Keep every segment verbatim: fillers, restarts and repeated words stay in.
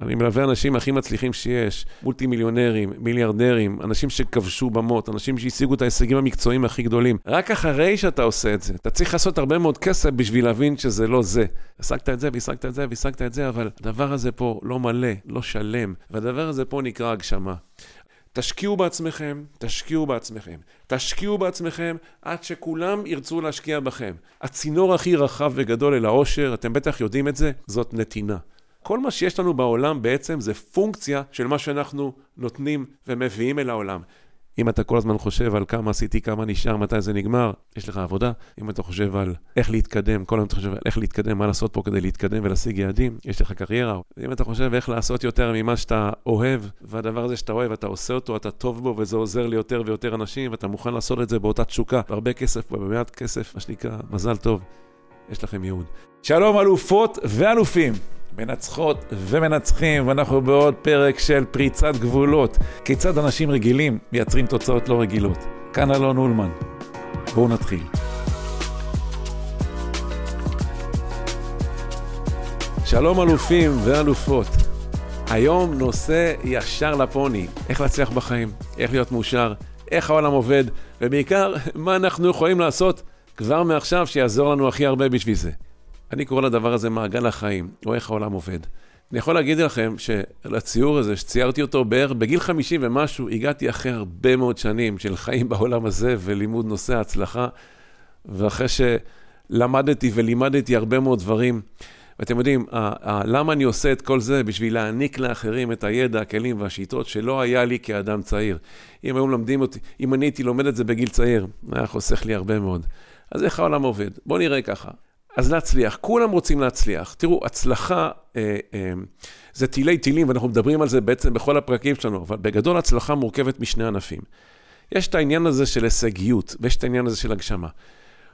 אני מלווה אנשים הכי מצליחים שיש, מולטי מיליונרים, מיליארדרים, אנשים שכבשו במות, אנשים שהשיגו את ההישגים המקצועיים הכי גדולים. רק אחרי שאתה עושה את זה, אתה צריך לעשות הרבה מאוד כסף בשביל להבין שזה לא זה. השגת את זה, והשגת את זה, והשגת את זה, אבל הדבר הזה פה לא מלא, לא שלם, והדבר הזה פה נקרא הגשמה. תשקיעו בעצמכם, תשקיעו בעצמכם, תשקיעו בעצמכם עד שכולם ירצו להשקיע בכם. הצינור הכי רחב וגדול אל העושר, אתם בטח יודעים את זה, זאת נתינה. כל מה שיש לנו בעולם בעצם זה פונקציה של מה שאנחנו נותנים ומביאים אל העולם. אם אתה כל הזמן חושב על כמה עשיתי, כמה נשאר, מתי זה נגמר, יש לך עבודה. אם אתה חושב על איך להתקדם, כל הזמן אתה חושב על איך להתקדם, מה לעשות פה כדי להתקדם ולהשיג יעדים, יש לך קריירה. אם אתה חושב איך לעשות יותר ממה שאתה אוהב, והדבר הזה שאתה אוהב, אתה עושה אותו, אתה טוב בו, וזה עוזר לי יותר ויותר אנשים, ואתה מוכן לעשות את זה באותה תשוקה, הרבה כסף, במעט כסף, מה שנקרא, מזל טוב, יש לכם ייעוד. שלום אלופות ואלופים. מנצחות ומנצחים, ואנחנו בעוד פרק של פריצת גבולות. כיצד אנשים רגילים מייצרים תוצאות לא רגילות. כאן אלון אולמן. בואו נתחיל. שלום אלופים ואלופות. היום נושא ישר לפוני. איך להצליח בחיים, איך להיות מאושר, איך העולם עובד, ובעיקר מה אנחנו יכולים לעשות כבר מעכשיו שיעזור לנו הכי הרבה בשביל זה. אני קורא לדבר הזה מעגל החיים, או איך העולם עובד. אני יכול להגיד לכם שלציור הזה, שציירתי אותו בערך בגיל חמישים ומשהו, הגעתי אחרי הרבה מאוד שנים של חיים בעולם הזה ולימוד נושא ההצלחה, ואחרי שלמדתי ולימדתי הרבה מאוד דברים. ואתם יודעים, ה- ה- למה אני עושה את כל זה? בשביל להעניק לאחרים את הידע, הכלים והשיטות שלא היה לי כאדם צעיר. אם היום למדים אותי, אם אני הייתי לומד את זה בגיל צעיר, היה חוסך לי הרבה מאוד. אז איך העולם עובד? בואו נראה ככה. אז להצליח, כולם רוצים להצליח. תראו, הצלחה אה, אה, זה טילי טילים, ואנחנו מדברים על זה בעצם בכל הפרקים שלנו, אבל בגדול הצלחה מורכבת משני ענפים. יש את העניין הזה של הישגיות, ויש את העניין הזה של הגשמה.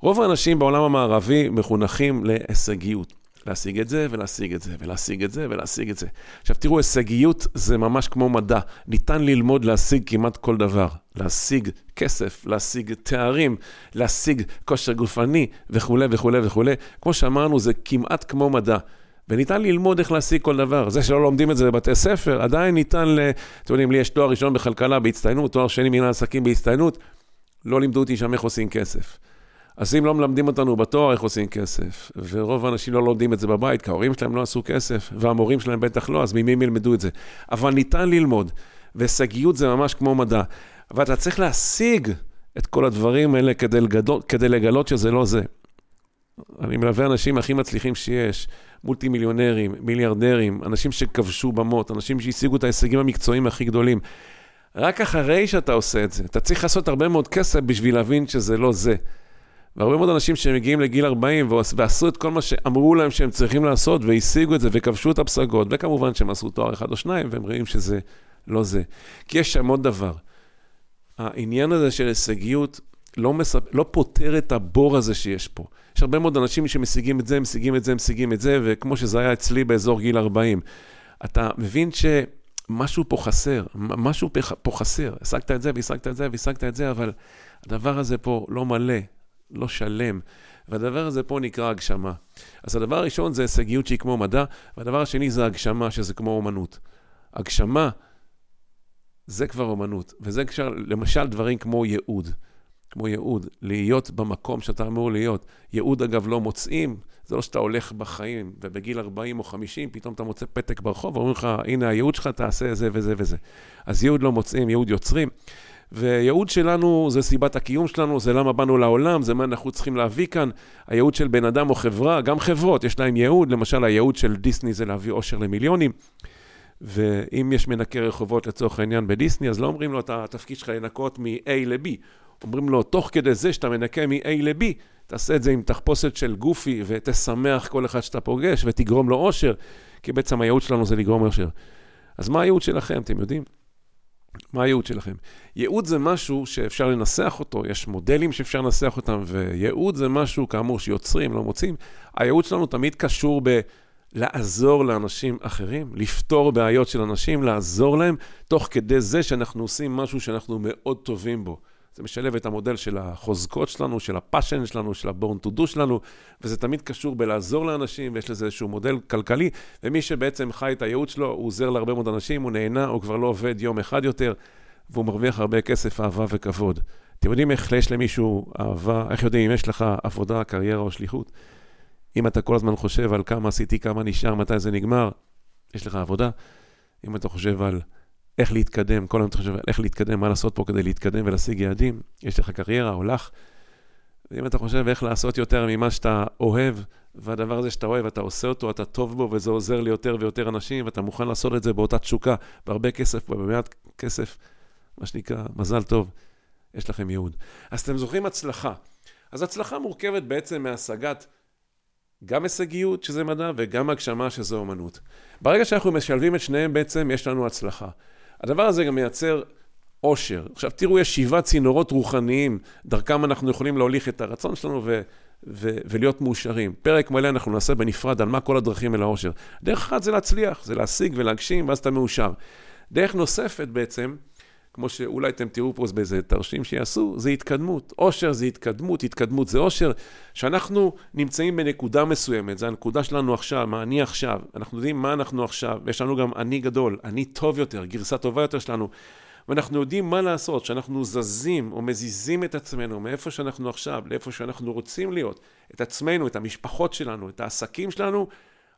רוב האנשים בעולם המערבי מחונכים להישגיות. להשיג את זה ולהשיג את זה ולהשיג את זה ולהשיג את זה. עכשיו תראו, הישגיות זה ממש כמו מדע. ניתן ללמוד להשיג כמעט כל דבר. להשיג כסף, להשיג תארים, להשיג כושר גופני וכו' וכו' וכו'. כמו שאמרנו, זה כמעט כמו מדע. וניתן ללמוד איך להשיג כל דבר. זה שלא לומדים את זה בבתי ספר, עדיין ניתן ל... אתם יודעים, לי יש תואר ראשון בכלכלה בהצטיינות, תואר שני מנהל עסקים בהצטיינות. לא לימדו אותי שם איך עושים כסף. אז אם לא מלמדים אותנו בתואר איך עושים כסף, ורוב האנשים לא לומדים את זה בבית, כי ההורים שלהם לא עשו כסף, והמורים שלהם בטח לא, אז ממי ילמדו את זה? אבל ניתן ללמוד, והישגיות זה ממש כמו מדע. אבל אתה צריך להשיג את כל הדברים האלה כדי לגלות, כדי לגלות שזה לא זה. אני מלווה אנשים הכי מצליחים שיש, מולטי מיליונרים, מיליארדרים, אנשים שכבשו במות, אנשים שהשיגו את ההישגים המקצועיים הכי גדולים. רק אחרי שאתה עושה את זה, אתה צריך לעשות הרבה מאוד כסף בשביל להבין שזה לא זה. והרבה מאוד אנשים שמגיעים לגיל ארבעים ועשו את כל מה שאמרו להם שהם צריכים לעשות, והשיגו את זה וכבשו את הפסגות, וכמובן שהם עשו תואר אחד או שניים, והם רואים שזה לא זה. כי יש שם עוד דבר. העניין הזה של הישגיות לא, מספ... לא פותר את הבור הזה שיש פה. יש הרבה מאוד אנשים שמשיגים את זה, משיגים את זה, משיגים את זה, וכמו שזה היה אצלי באזור גיל ארבעים. אתה מבין שמשהו פה חסר, משהו פה חסר. השגת את זה והשגת את זה והשגת את זה, אבל הדבר הזה פה לא מלא. לא שלם, והדבר הזה פה נקרא הגשמה. אז הדבר הראשון זה הישגיות שהיא כמו מדע, והדבר השני זה הגשמה שזה כמו אומנות. הגשמה זה כבר אומנות, וזה כבר למשל דברים כמו ייעוד, כמו ייעוד, להיות במקום שאתה אמור להיות. ייעוד אגב לא מוצאים, זה לא שאתה הולך בחיים, ובגיל ארבעים או חמישים פתאום אתה מוצא פתק ברחוב, ואומרים לך הנה הייעוד שלך תעשה זה וזה וזה. אז ייעוד לא מוצאים, ייעוד יוצרים. והייעוד שלנו זה סיבת הקיום שלנו, זה למה באנו לעולם, זה מה אנחנו צריכים להביא כאן. הייעוד של בן אדם או חברה, גם חברות, יש להם ייעוד. למשל, הייעוד של דיסני זה להביא עושר למיליונים. ואם יש מנקה רחובות לצורך העניין בדיסני, אז לא אומרים לו את התפקיד שלך לנקות מ-A ל-B. אומרים לו, תוך כדי זה שאתה מנקה מ-A ל-B, תעשה את זה עם תחפושת של גופי ותשמח כל אחד שאתה פוגש ותגרום לו עושר, כי בעצם הייעוד שלנו זה לגרום עושר. אז מה הייעוד שלכם, אתם יודעים? מה הייעוד שלכם? ייעוד זה משהו שאפשר לנסח אותו, יש מודלים שאפשר לנסח אותם, וייעוד זה משהו כאמור שיוצרים, לא מוצאים. הייעוד שלנו תמיד קשור בלעזור לאנשים אחרים, לפתור בעיות של אנשים, לעזור להם, תוך כדי זה שאנחנו עושים משהו שאנחנו מאוד טובים בו. זה משלב את המודל של החוזקות שלנו, של הפאשן שלנו, של ה-born to do שלנו, וזה תמיד קשור בלעזור לאנשים, ויש לזה איזשהו מודל כלכלי, ומי שבעצם חי את הייעוד שלו, הוא עוזר להרבה מאוד אנשים, הוא נהנה, הוא כבר לא עובד יום אחד יותר, והוא מרוויח הרבה כסף, אהבה וכבוד. אתם יודעים איך יש למישהו אהבה, איך יודעים אם יש לך עבודה, קריירה או שליחות? אם אתה כל הזמן חושב על כמה עשיתי, כמה נשאר, מתי זה נגמר, יש לך עבודה. אם אתה חושב על איך להתקדם, כל היום אתה חושב על איך להתקדם, מה לעשות פה כדי להתקדם ולהשיג יעדים, יש לך קריירה או לך. ואם אתה חושב איך לעשות יותר ממה שאתה אוהב, והדבר הזה שאתה אוהב, אתה עושה אותו, אתה טוב בו, וזה עוזר ליותר ויותר אנשים, ואתה מוכן לעשות את זה באותה תשוקה, בהרבה כסף, במעט כסף, מה שנקרא, מזל טוב, יש לכם ייעוד. אז אתם זוכרים הצלחה. אז הצלחה מורכבת בעצם מהשגת גם הישגיות, שזה מדע, וגם הגשמה, שזה אומנות. ברגע שאנחנו משלבים את שניהם, בעצם יש לנו הצלחה. הדבר הזה גם מייצר עושר. עכשיו, תראו, יש שבעה צינורות רוחניים, דרכם אנחנו יכולים להוליך את הרצון שלנו ו- ו- ולהיות מאושרים. פרק מלא אנחנו נעשה בנפרד על מה כל הדרכים אל העושר. דרך אחת זה להצליח, זה להשיג ולהגשים, ואז אתה מאושר. דרך נוספת בעצם, כמו שאולי אתם תראו פה באיזה תרשים שיעשו, זה התקדמות. עושר זה התקדמות, התקדמות זה עושר, שאנחנו נמצאים בנקודה מסוימת, זה הנקודה שלנו עכשיו, מה אני עכשיו, אנחנו יודעים מה אנחנו עכשיו, ויש לנו גם אני גדול, אני טוב יותר, גרסה טובה יותר שלנו, ואנחנו יודעים מה לעשות, שאנחנו זזים או מזיזים את עצמנו, מאיפה שאנחנו עכשיו, לאיפה שאנחנו רוצים להיות, את עצמנו, את המשפחות שלנו, את העסקים שלנו,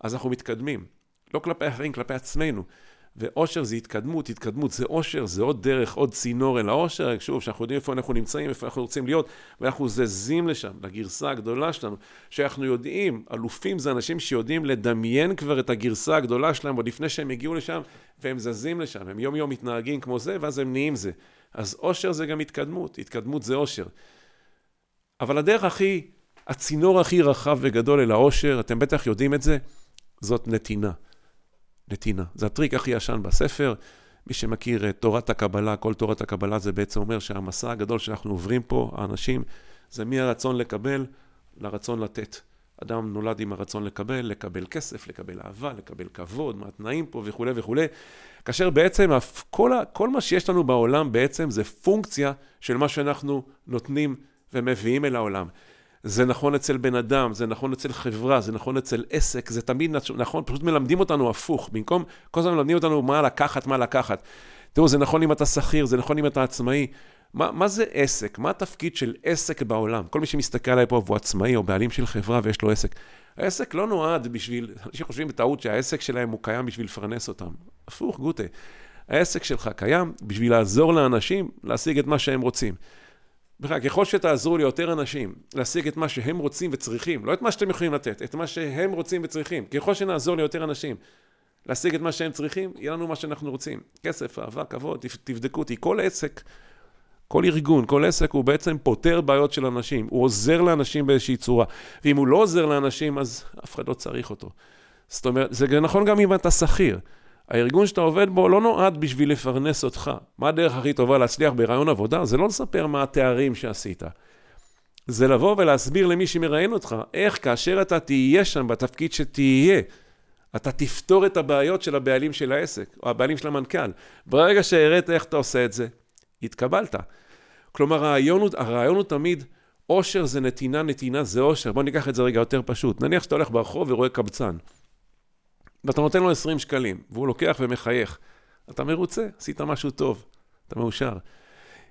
אז אנחנו מתקדמים, לא כלפי אחרים, כלפי עצמנו. ואושר זה התקדמות, התקדמות זה אושר, זה עוד דרך, עוד צינור אל האושר, שוב, שאנחנו יודעים איפה אנחנו נמצאים, איפה אנחנו רוצים להיות, ואנחנו זזים לשם, לגרסה הגדולה שלנו, שאנחנו יודעים, אלופים זה אנשים שיודעים לדמיין כבר את הגרסה הגדולה שלהם, עוד לפני שהם הגיעו לשם, והם זזים לשם, הם יום יום מתנהגים כמו זה, ואז הם נהיים זה. אז אושר זה גם התקדמות, התקדמות זה אושר. אבל הדרך הכי, הצינור הכי רחב וגדול אל האושר, אתם בטח יודעים את זה, זאת נתינה. נתינה. זה הטריק הכי ישן בספר. מי שמכיר את תורת הקבלה, כל תורת הקבלה זה בעצם אומר שהמסע הגדול שאנחנו עוברים פה, האנשים, זה מהרצון לקבל לרצון לתת. אדם נולד עם הרצון לקבל, לקבל כסף, לקבל אהבה, לקבל כבוד, מהתנאים פה וכו' וכו'. כאשר בעצם כל, כל מה שיש לנו בעולם בעצם זה פונקציה של מה שאנחנו נותנים ומביאים אל העולם. זה נכון אצל בן אדם, זה נכון אצל חברה, זה נכון אצל עסק, זה תמיד נכון, פשוט מלמדים אותנו הפוך, במקום, כל הזמן מלמדים אותנו מה לקחת, מה לקחת. תראו, זה נכון אם אתה שכיר, זה נכון אם אתה עצמאי. מה, מה זה עסק? מה התפקיד של עסק בעולם? כל מי שמסתכל עליי פה הוא עצמאי או בעלים של חברה ויש לו עסק. העסק לא נועד בשביל, אנשים חושבים בטעות שהעסק שלהם הוא קיים בשביל לפרנס אותם. הפוך, גוטה. העסק שלך קיים בשביל לעזור לאנשים להשיג את מה שהם רוצים. בכלל, ככל שתעזרו ליותר אנשים להשיג את מה שהם רוצים וצריכים, לא את מה שאתם יכולים לתת, את מה שהם רוצים וצריכים, ככל שנעזור ליותר אנשים להשיג את מה שהם צריכים, יהיה לנו מה שאנחנו רוצים. כסף, אהבה, כבוד, תבדקו אותי. כל עסק, כל ארגון, כל עסק הוא בעצם פותר בעיות של אנשים, הוא עוזר לאנשים באיזושהי צורה, ואם הוא לא עוזר לאנשים, אז אף אחד לא צריך אותו. זאת אומרת, זה נכון גם אם אתה שכיר. הארגון שאתה עובד בו לא נועד בשביל לפרנס אותך. מה הדרך הכי טובה להצליח ברעיון עבודה? זה לא לספר מה התארים שעשית. זה לבוא ולהסביר למי שמראיין אותך, איך כאשר אתה תהיה שם בתפקיד שתהיה, אתה תפתור את הבעיות של הבעלים של העסק, או הבעלים של המנכ"ל. ברגע שהראית איך אתה עושה את זה, התקבלת. כלומר, הרעיון הוא, הרעיון הוא תמיד, אושר זה נתינה, נתינה זה אושר. בוא ניקח את זה רגע יותר פשוט. נניח שאתה הולך ברחוב ורואה קבצן. ואתה נותן לו עשרים שקלים, והוא לוקח ומחייך. אתה מרוצה, עשית משהו טוב, אתה מאושר.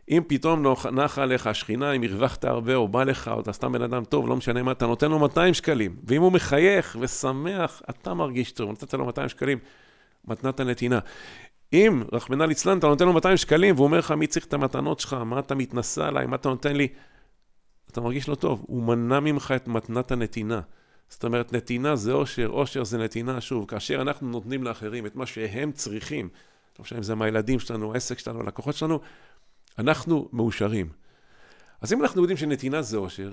אם פתאום נחה עליך השכינה, אם הרווחת הרבה, או בא לך, או אתה סתם בן אדם טוב, לא משנה מה, אתה נותן לו מאתיים שקלים. ואם הוא מחייך ושמח, אתה מרגיש טוב, נתת לו מאתיים שקלים, מתנת הנתינה. אם, רחמנא ליצלן, אתה נותן לו מאתיים שקלים, והוא אומר לך, מי צריך את המתנות שלך, מה אתה מתנסה עליי, מה אתה נותן לי, אתה מרגיש לא טוב. הוא מנע ממך את מתנת הנתינה. זאת אומרת, נתינה זה אושר, אושר זה נתינה, שוב, כאשר אנחנו נותנים לאחרים את מה שהם צריכים, לא משנה אם זה מהילדים שלנו, העסק שלנו, הלקוחות שלנו, אנחנו מאושרים. אז אם אנחנו יודעים שנתינה זה אושר,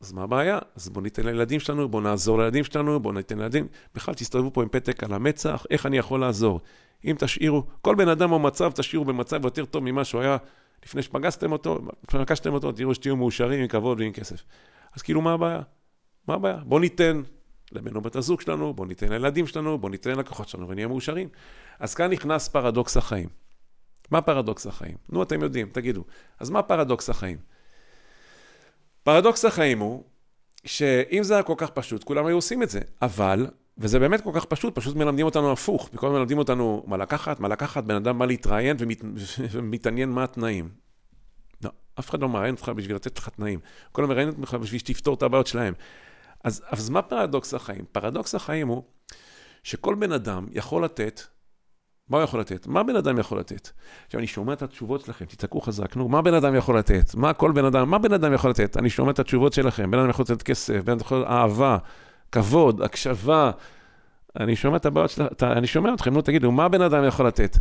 אז מה הבעיה? אז בוא ניתן לילדים שלנו, בוא נעזור לילדים שלנו, בוא ניתן לילדים, בכלל תסתובבו פה עם פתק על המצח, איך אני יכול לעזור? אם תשאירו, כל בן אדם או מצב, תשאירו במצב יותר טוב ממה שהוא היה, לפני שפגשתם אותו, פגשתם אותו, תראו שתהיו מאושרים, עם כבוד ועם כסף. אז כאילו מה הבעיה? מה הבעיה? בוא ניתן לבן או בת הזוג שלנו, בוא ניתן לילדים שלנו, בוא ניתן לקוחות שלנו ונהיה מאושרים. אז כאן נכנס פרדוקס החיים. מה פרדוקס החיים? נו, אתם יודעים, תגידו. אז מה פרדוקס החיים? פרדוקס החיים הוא שאם זה היה כל כך פשוט, כולם היו עושים את זה. אבל, וזה באמת כל כך פשוט, פשוט מלמדים אותנו הפוך. בכל מלמדים אותנו מה לקחת, מה לקחת, בן אדם מה להתראיין ומת... ומתעניין מה התנאים. לא, אף אחד לא מראיין אותך בשביל לתת לך תנאים. כל המראיינים אותך בשביל שתפתור את הבעיות שלהם. אז, אז מה פרדוקס החיים? פרדוקס החיים הוא שכל בן אדם יכול לתת, מה הוא יכול לתת? מה בן אדם יכול לתת? עכשיו, אני שומע את התשובות שלכם, תצעקו חזק, נו, מה בן אדם יכול לתת? מה כל בן אדם, מה בן אדם יכול לתת? אני שומע את התשובות שלכם, בן אדם יכול לתת כסף, בן אדם יכול לתת אהבה, כבוד, הקשבה. אני שומע את הבעיות שלכם, אני שומע אתכם, נו, תגידו, מה בן אדם יכול לתת?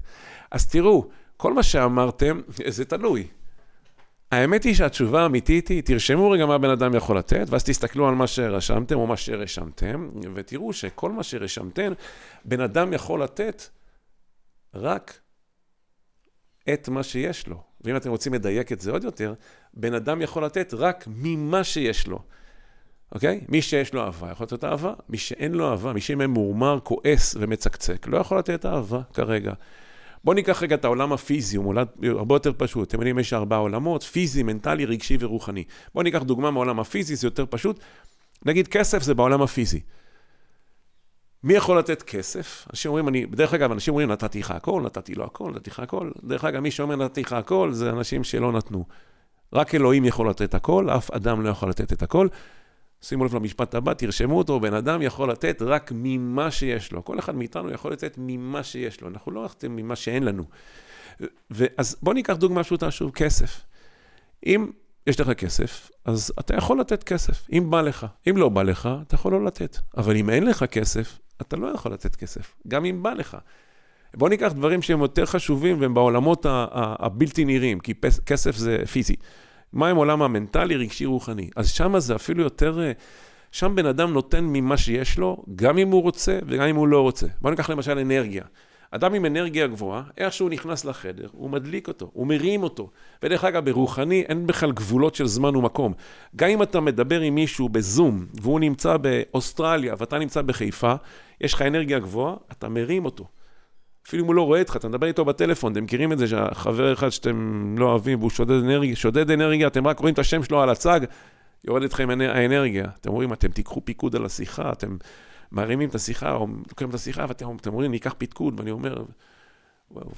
אז תראו, כל מה שאמרתם, זה תלוי. האמת היא שהתשובה האמיתית היא, תרשמו רגע מה בן אדם יכול לתת, ואז תסתכלו על מה שרשמתם או מה שרשמתם, ותראו שכל מה שרשמתם, בן אדם יכול לתת רק את מה שיש לו. ואם אתם רוצים לדייק את זה עוד יותר, בן אדם יכול לתת רק ממה שיש לו. אוקיי? מי שיש לו אהבה יכול לתת אהבה, מי שאין לו אהבה, מי שממורמר, כועס ומצקצק, לא יכול לתת אהבה כרגע. בואו ניקח רגע את העולם הפיזי, הוא מולד הרבה יותר פשוט. אתם יודעים, יש ארבעה עולמות, פיזי, מנטלי, רגשי ורוחני. בואו ניקח דוגמה מהעולם הפיזי, זה יותר פשוט. נגיד, כסף זה בעולם הפיזי. מי יכול לתת כסף? אנשים אומרים, אני, בדרך אגב, אנשים אומרים, נתתי לך הכל, נתתי לו הכל, נתתי לך הכל. דרך אגב, מי שאומר נתתי לך הכל, זה אנשים שלא נתנו. רק אלוהים יכול לתת הכל, אף אדם לא יכול לתת את הכל. שימו לב למשפט הבא, תרשמו אותו, בן אדם יכול לתת רק ממה שיש לו. כל אחד מאיתנו יכול לתת ממה שיש לו. אנחנו לא נחתם ממה שאין לנו. ואז בוא ניקח דוגמה פשוטה שוב, כסף. אם יש לך כסף, אז אתה יכול לתת כסף, אם בא לך. אם לא בא לך, אתה יכול לא לתת. אבל אם אין לך כסף, אתה לא יכול לתת כסף, גם אם בא לך. בוא ניקח דברים שהם יותר חשובים, והם בעולמות הבלתי נראים, כי כסף זה פיזי. מה עם עולם המנטלי, רגשי, רוחני? אז שם זה אפילו יותר, שם בן אדם נותן ממה שיש לו, גם אם הוא רוצה וגם אם הוא לא רוצה. בוא ניקח למשל אנרגיה. אדם עם אנרגיה גבוהה, איך שהוא נכנס לחדר, הוא מדליק אותו, הוא מרים אותו. ודרך אגב, ברוחני אין בכלל גבולות של זמן ומקום. גם אם אתה מדבר עם מישהו בזום, והוא נמצא באוסטרליה, ואתה נמצא בחיפה, יש לך אנרגיה גבוהה, אתה מרים אותו. אפילו אם הוא לא רואה אתך, אתה מדבר איתו בטלפון, אתם מכירים את זה שהחבר אחד שאתם לא אוהבים, והוא שודד אנרגיה, שודד אנרגיה, אתם רק רואים את השם שלו על הצג, יורד אתכם האנרגיה. אתם רואים, אתם תיקחו פיקוד על השיחה, אתם מרימים את השיחה, או לוקחים את השיחה, ואתם אומרים, ניקח פתקוד, ואני אומר,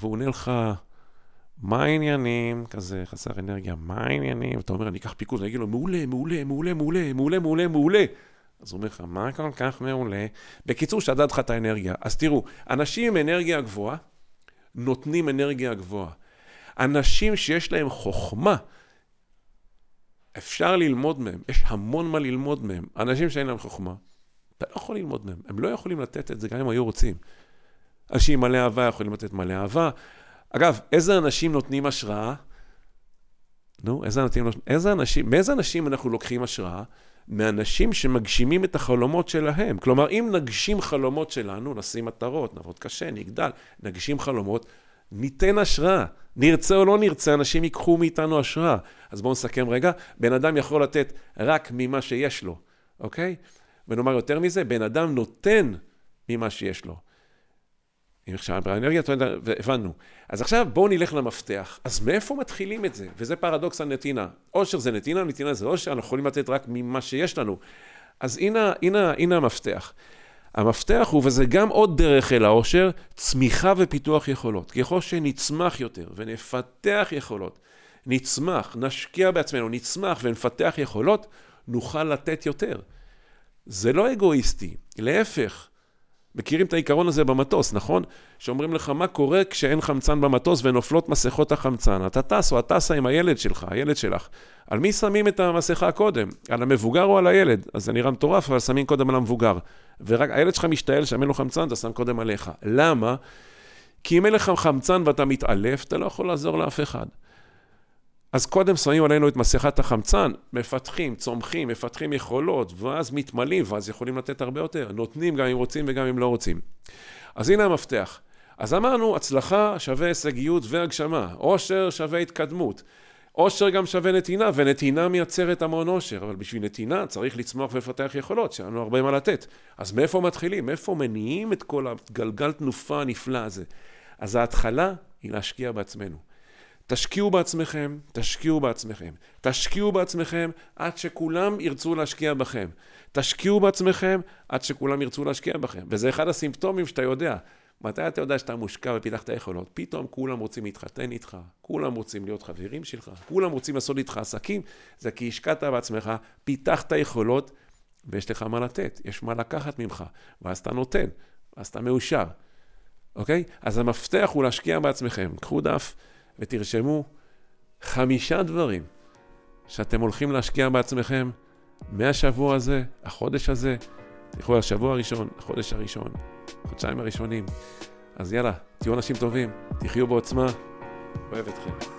והוא עונה לך, מה העניינים? כזה חסר אנרגיה, מה העניינים? ואתה אומר, ניקח פיקוד, ואני אגיד לו, מעולה, מעולה, מעולה, מעולה, מעולה, מעולה, מעולה. אז הוא אומר לך, מה כל כך מעולה? בקיצור, שדד לך את האנרגיה. אז תראו, אנשים עם אנרגיה גבוהה, נותנים אנרגיה גבוהה. אנשים שיש להם חוכמה, אפשר ללמוד מהם, יש המון מה ללמוד מהם. אנשים שאין להם חוכמה, אתה לא יכול ללמוד מהם, הם לא יכולים לתת את זה גם אם היו רוצים. אנשים מלא אהבה יכולים לתת מלא אהבה. אגב, איזה אנשים נותנים השראה? נו, איזה אנשים, איזה אנשים, מאיזה אנשים אנחנו לוקחים השראה? מאנשים שמגשימים את החלומות שלהם. כלומר, אם נגשים חלומות שלנו, נשים מטרות, נעבוד קשה, נגדל, נגשים חלומות, ניתן השראה. נרצה או לא נרצה, אנשים ייקחו מאיתנו השראה. אז בואו נסכם רגע, בן אדם יכול לתת רק ממה שיש לו, אוקיי? ונאמר יותר מזה, בן אדם נותן ממה שיש לו. אם עכשיו האנרגיה, הבנו. אז עכשיו בואו נלך למפתח. אז מאיפה מתחילים את זה? וזה פרדוקס הנתינה. עושר זה נתינה, נתינה זה עושר, אנחנו יכולים לתת רק ממה שיש לנו. אז הנה, הנה, הנה המפתח. המפתח הוא, וזה גם עוד דרך אל העושר, צמיחה ופיתוח יכולות. ככל שנצמח יותר ונפתח יכולות, נצמח, נשקיע בעצמנו, נצמח ונפתח יכולות, נוכל לתת יותר. זה לא אגואיסטי, להפך. מכירים את העיקרון הזה במטוס, נכון? שאומרים לך, מה קורה כשאין חמצן במטוס ונופלות מסכות החמצן? אתה טס או הטסה עם הילד שלך, הילד שלך. על מי שמים את המסכה קודם? על המבוגר או על הילד? אז זה נראה מטורף, אבל שמים קודם על המבוגר. ורק הילד שלך משתעל, שם אין לו חמצן, אתה שם קודם עליך. למה? כי אם אין לך חמצן ואתה מתעלף, אתה לא יכול לעזור לאף אחד. אז קודם שמים עלינו את מסכת החמצן, מפתחים, צומחים, מפתחים יכולות, ואז מתמלאים, ואז יכולים לתת הרבה יותר. נותנים גם אם רוצים וגם אם לא רוצים. אז הנה המפתח. אז אמרנו, הצלחה שווה הישגיות והגשמה. עושר שווה התקדמות. עושר גם שווה נתינה, ונתינה מייצרת המון עושר. אבל בשביל נתינה צריך לצמוח ולפתח יכולות, שאין לנו הרבה מה לתת. אז מאיפה מתחילים? מאיפה מניעים את כל הגלגל תנופה הנפלא הזה? אז ההתחלה היא להשקיע בעצמנו. תשקיעו בעצמכם, תשקיעו בעצמכם, תשקיעו בעצמכם עד שכולם ירצו להשקיע בכם. תשקיעו בעצמכם עד שכולם ירצו להשקיע בכם. וזה אחד הסימפטומים שאתה יודע. מתי אתה יודע שאתה מושקע ופיתחת יכולות? פתאום כולם רוצים להתחתן איתך, כולם רוצים להיות חברים שלך, כולם רוצים לעשות איתך עסקים. זה כי השקעת בעצמך, פיתחת יכולות, ויש לך מה לתת, יש מה לקחת ממך, ואז אתה נותן, ואז אתה מאושר. אוקיי? אז המפתח הוא להשקיע בעצמכם. קחו דף ותרשמו חמישה דברים שאתם הולכים להשקיע בעצמכם מהשבוע הזה, החודש הזה, תלכו השבוע הראשון, החודש הראשון, חודשיים הראשונים. אז יאללה, תהיו אנשים טובים, תחיו בעוצמה, אוהב אתכם.